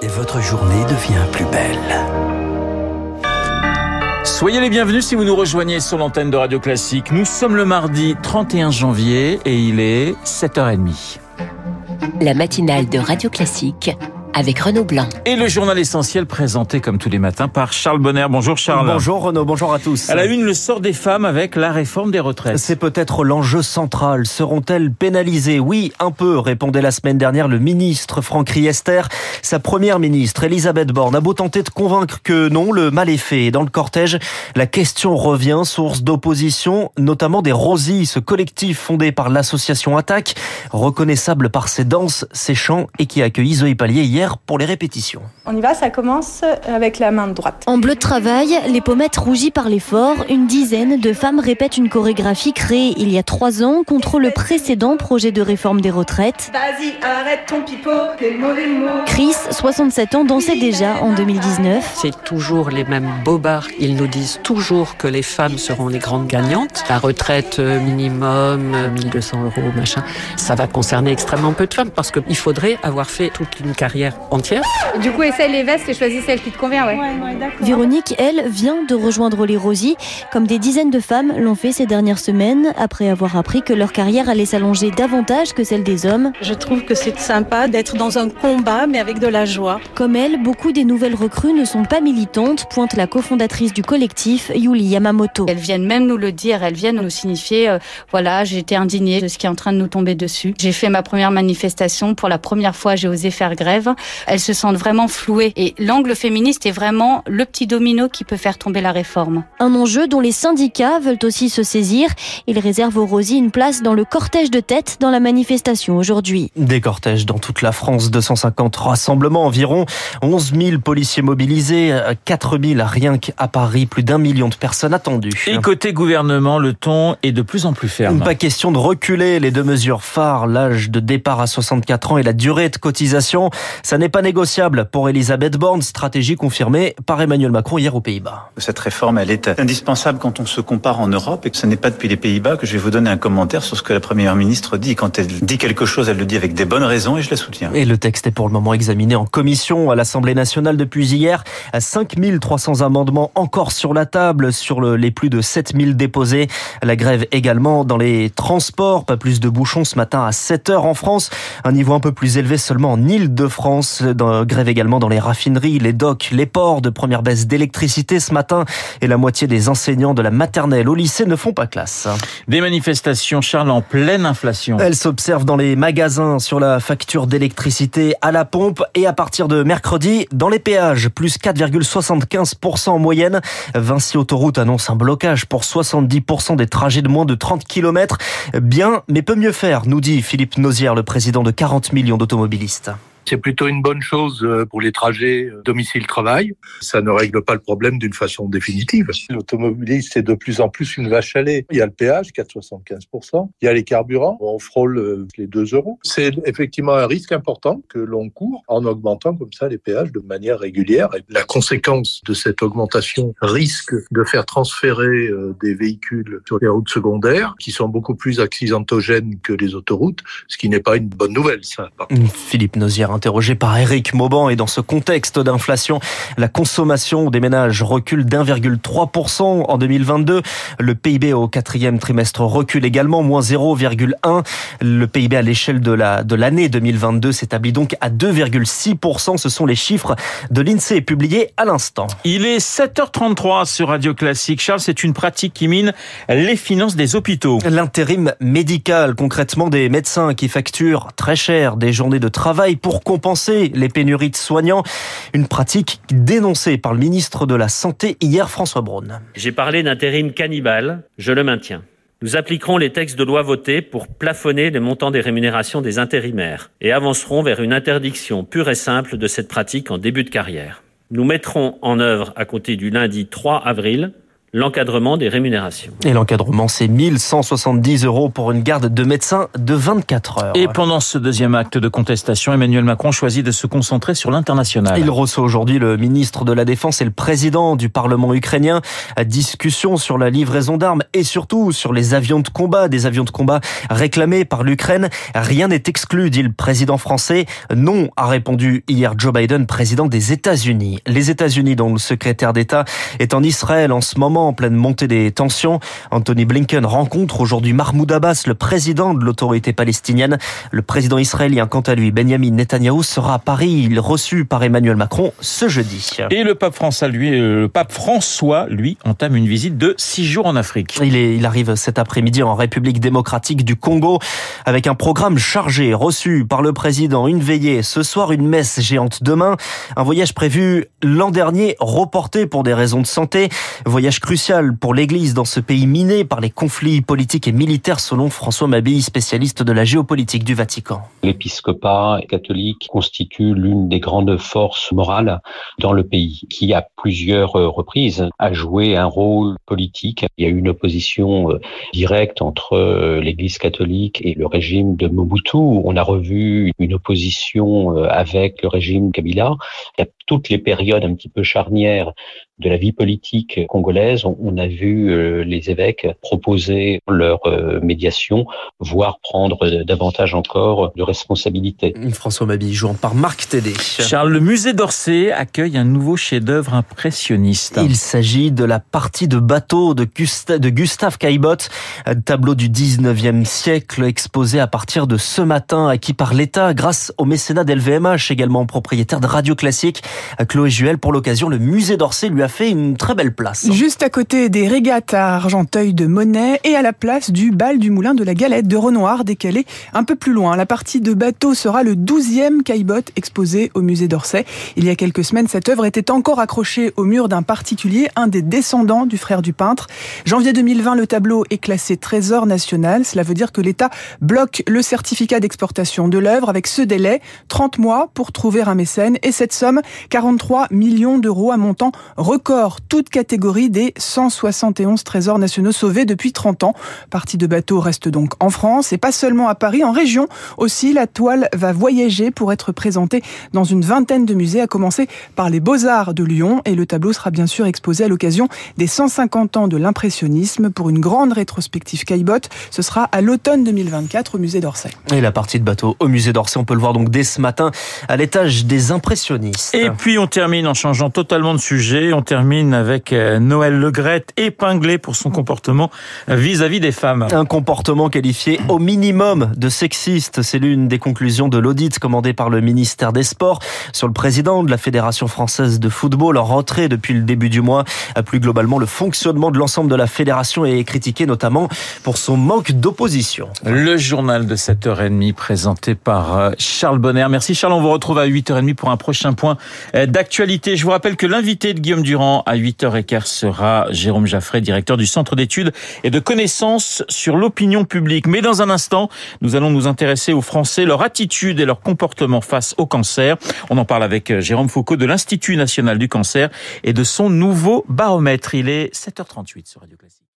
Et votre journée devient plus belle. Soyez les bienvenus si vous nous rejoignez sur l'antenne de Radio Classique. Nous sommes le mardi 31 janvier et il est 7h30. La matinale de Radio Classique avec Renaud Blanc. Et le journal essentiel présenté comme tous les matins par Charles Bonner. Bonjour Charles. Bonjour Renaud, bonjour à tous. À la une, le sort des femmes avec la réforme des retraites. C'est peut-être l'enjeu central. Seront-elles pénalisées ? Oui, un peu, répondait la semaine dernière le ministre Franck Riester. Sa première ministre, Elisabeth Borne, a beau tenter de convaincre que non, le mal est fait. Et dans le cortège, la question revient, source d'opposition, notamment des Rosy, ce collectif fondé par l'association Attac, reconnaissable par ses danses, ses chants et qui a accueilli Zoé Palier hier pour les répétitions. On y va, ça commence avec la main droite. En bleu de travail, les pommettes rougies par l'effort, une dizaine de femmes répètent une chorégraphie créée il y a 3 ans contre le précédent projet de réforme des retraites. Vas-y, arrête ton pipeau, t'es mauvais mot. Chris, 67 ans, dansait déjà en 2019. C'est toujours les mêmes bobards. Ils nous disent toujours que les femmes seront les grandes gagnantes. La retraite minimum, 1 200 €, machin, ça va concerner extrêmement peu de femmes parce qu'il faudrait avoir fait toute une carrière entière. Du coup, essaye les vestes et choisis celle qui te convient. Ouais, Véronique, elle, vient de rejoindre les Rosy, comme des dizaines de femmes l'ont fait ces dernières semaines, après avoir appris que leur carrière allait s'allonger davantage que celle des hommes. Je trouve que c'est sympa d'être dans un combat, mais avec de la joie. Comme elle, beaucoup des nouvelles recrues ne sont pas militantes, pointe la cofondatrice du collectif, Yuli Yamamoto. Elles viennent même nous le dire, elles viennent nous signifier, voilà, j'ai été indignée de ce qui est en train de nous tomber dessus. J'ai fait ma première manifestation, pour la première fois, j'ai osé faire grève. Elles se sentent vraiment flouées. Et l'angle féministe est vraiment le petit domino qui peut faire tomber la réforme. Un enjeu dont les syndicats veulent aussi se saisir. Ils réservent aux Rosy une place dans le cortège de tête dans la manifestation aujourd'hui. Des cortèges dans toute la France, 250 rassemblements environ, 11 000 policiers mobilisés, 4 000 rien qu'à Paris, plus d'1 million de personnes attendues. Et côté gouvernement, le ton est de plus en plus ferme. Pas question de reculer. Les deux mesures phares, l'âge de départ à 64 ans et la durée de cotisation, ça n'est pas négociable pour Elisabeth Borne, stratégie confirmée par Emmanuel Macron hier aux Pays-Bas. Cette réforme, elle est indispensable quand on se compare en Europe, et ce n'est pas depuis les Pays-Bas que je vais vous donner un commentaire sur ce que la Première ministre dit. Quand elle dit quelque chose, elle le dit avec des bonnes raisons et je la soutiens. Et le texte est pour le moment examiné en commission à l'Assemblée nationale depuis hier. 5300 amendements encore sur la table, sur les plus de 7000 déposés. La grève également dans les transports, pas plus de bouchons ce matin à 7h en France. Un niveau un peu plus élevé seulement en Île-de-France. Grève également dans les raffineries, les docks, les ports, de première baisse d'électricité ce matin et la moitié des enseignants de la maternelle au lycée ne font pas classe. Des manifestations, Charles, en pleine inflation. Elles s'observent dans les magasins, sur la facture d'électricité, à la pompe et à partir de mercredi dans les péages, plus 4,75% en moyenne. Vinci Autoroute annonce un blocage pour 70% des trajets de moins de 30 km. Bien, mais peut mieux faire, nous dit Philippe Nozière, le président de 40 millions d'automobilistes. C'est plutôt une bonne chose pour les trajets domicile-travail. Ça ne règle pas le problème d'une façon définitive. L'automobiliste, c'est de plus en plus une vache à lait. Il y a le péage, 4,75%. Il y a les carburants, on frôle les 2 €. C'est effectivement un risque important que l'on court en augmentant comme ça les péages de manière régulière. Et la conséquence de cette augmentation risque de faire transférer des véhicules sur les routes secondaires qui sont beaucoup plus accidentogènes que les autoroutes, ce qui n'est pas une bonne nouvelle, ça. Philippe Nozière, interrogé par Eric Mauban, et dans ce contexte d'inflation, la consommation des ménages recule d'1,3% en 2022. Le PIB au 4e trimestre recule également, moins 0,1. Le PIB à l'échelle de l'année 2022 s'établit donc à 2,6%. Ce sont les chiffres de l'INSEE publiés à l'instant. Il est 7h33 sur Radio Classique. Charles, c'est une pratique qui mine les finances des hôpitaux. L'intérim médical, concrètement des médecins qui facturent très cher des journées de travail pour compenser les pénuries de soignants, une pratique dénoncée par le ministre de la Santé hier, François Braun. J'ai parlé d'intérim cannibale, je le maintiens. Nous appliquerons les textes de loi votés pour plafonner les montants des rémunérations des intérimaires et avancerons vers une interdiction pure et simple de cette pratique en début de carrière. Nous mettrons en œuvre à compter du lundi 3 avril l'encadrement des rémunérations. Et l'encadrement, c'est 1 170 € pour une garde de médecin de 24 heures. Et pendant ce deuxième acte de contestation, Emmanuel Macron choisit de se concentrer sur l'international. Il reçoit aujourd'hui le ministre de la Défense et le président du Parlement ukrainien. Discussion sur la livraison d'armes et surtout sur les avions de combat, des avions de combat réclamés par l'Ukraine. Rien n'est exclu, dit le président français. Non, a répondu hier Joe Biden, président des États-Unis. Les États-Unis, dont le secrétaire d'État est en Israël en ce moment, en pleine montée des tensions. Anthony Blinken rencontre aujourd'hui Mahmoud Abbas, le président de l'autorité palestinienne. Le président israélien, quant à lui, Benjamin Netanyahu, sera à Paris. Il est reçu par Emmanuel Macron ce jeudi. Et le pape François, lui, entame une visite de 6 jours en Afrique. Il arrive cet après-midi en République démocratique du Congo avec un programme chargé, reçu par le président. Une veillée ce soir, une messe géante demain. Un voyage prévu l'an dernier, reporté pour des raisons de santé. Voyage crucial pour l'Église dans ce pays miné par les conflits politiques et militaires, selon François Mabille, spécialiste de la géopolitique du Vatican. L'épiscopat catholique constitue l'une des grandes forces morales dans le pays, qui à plusieurs reprises a joué un rôle politique. Il y a eu une opposition directe entre l'Église catholique et le régime de Mobutu. On a revu une opposition avec le régime Kabila. Il y a toutes les périodes un petit peu charnières de la vie politique congolaise, on a vu les évêques proposer leur médiation, voire prendre davantage encore de responsabilités. François Mabille, jouant par Marc Tédé. Charles, le musée d'Orsay accueille un nouveau chef-d'œuvre impressionniste. Il s'agit de la partie de bateau de Gustave Caillebotte, tableau du 19e siècle exposé à partir de ce matin, acquis par l'État grâce au mécénat d'LVMH, également propriétaire de Radio Classique. Chloé Juel, pour l'occasion, le musée d'Orsay lui a fait une très belle place. Juste à côté des régates à Argenteuil de Monet et à la place du bal du moulin de la Galette de Renoir, décalé un peu plus loin. La partie de bateau sera le 12e Caillebotte exposé au musée d'Orsay. Il y a quelques semaines, cette œuvre était encore accrochée au mur d'un particulier, un des descendants du frère du peintre. Janvier 2020, le tableau est classé trésor national. Cela veut dire que l'État bloque le certificat d'exportation de l'œuvre avec ce délai, 30 mois pour trouver un mécène, et cette somme, 43 millions d'euros, à montant record, toute catégorie des 171 trésors nationaux sauvés depuis 30 ans. Partie de bateau reste donc en France et pas seulement à Paris, en région aussi. La toile va voyager pour être présentée dans une vingtaine de musées, à commencer par les Beaux-Arts de Lyon, et le tableau sera bien sûr exposé à l'occasion des 150 ans de l'impressionnisme pour une grande rétrospective Caillebotte. Ce sera à l'automne 2024 au musée d'Orsay. Et la partie de bateau au musée d'Orsay, on peut le voir donc dès ce matin à l'étage des impressionnistes. Et puis on termine en changeant totalement de sujet. On termine avec Noël Legrette, épinglé pour son comportement vis-à-vis des femmes. Un comportement qualifié au minimum de sexiste. C'est l'une des conclusions de l'audit commandé par le ministère des Sports sur le président de la Fédération Française de Football, en rentrée depuis le début du mois. Plus globalement, le fonctionnement de l'ensemble de la fédération est critiqué, notamment pour son manque d'opposition. Le journal de 7h30 présenté par Charles Bonner. Merci Charles, on vous retrouve à 8h30 pour un prochain point d'actualité. Je vous rappelle que l'invité de Guillaume Durant à 8h15 sera Jérôme Jaffré, directeur du Centre d'études et de connaissances sur l'opinion publique. Mais dans un instant, nous allons nous intéresser aux Français, leur attitude et leur comportement face au cancer. On en parle avec Jérôme Foucault de l'Institut national du cancer et de son nouveau baromètre. Il est 7h38 sur Radio Classique.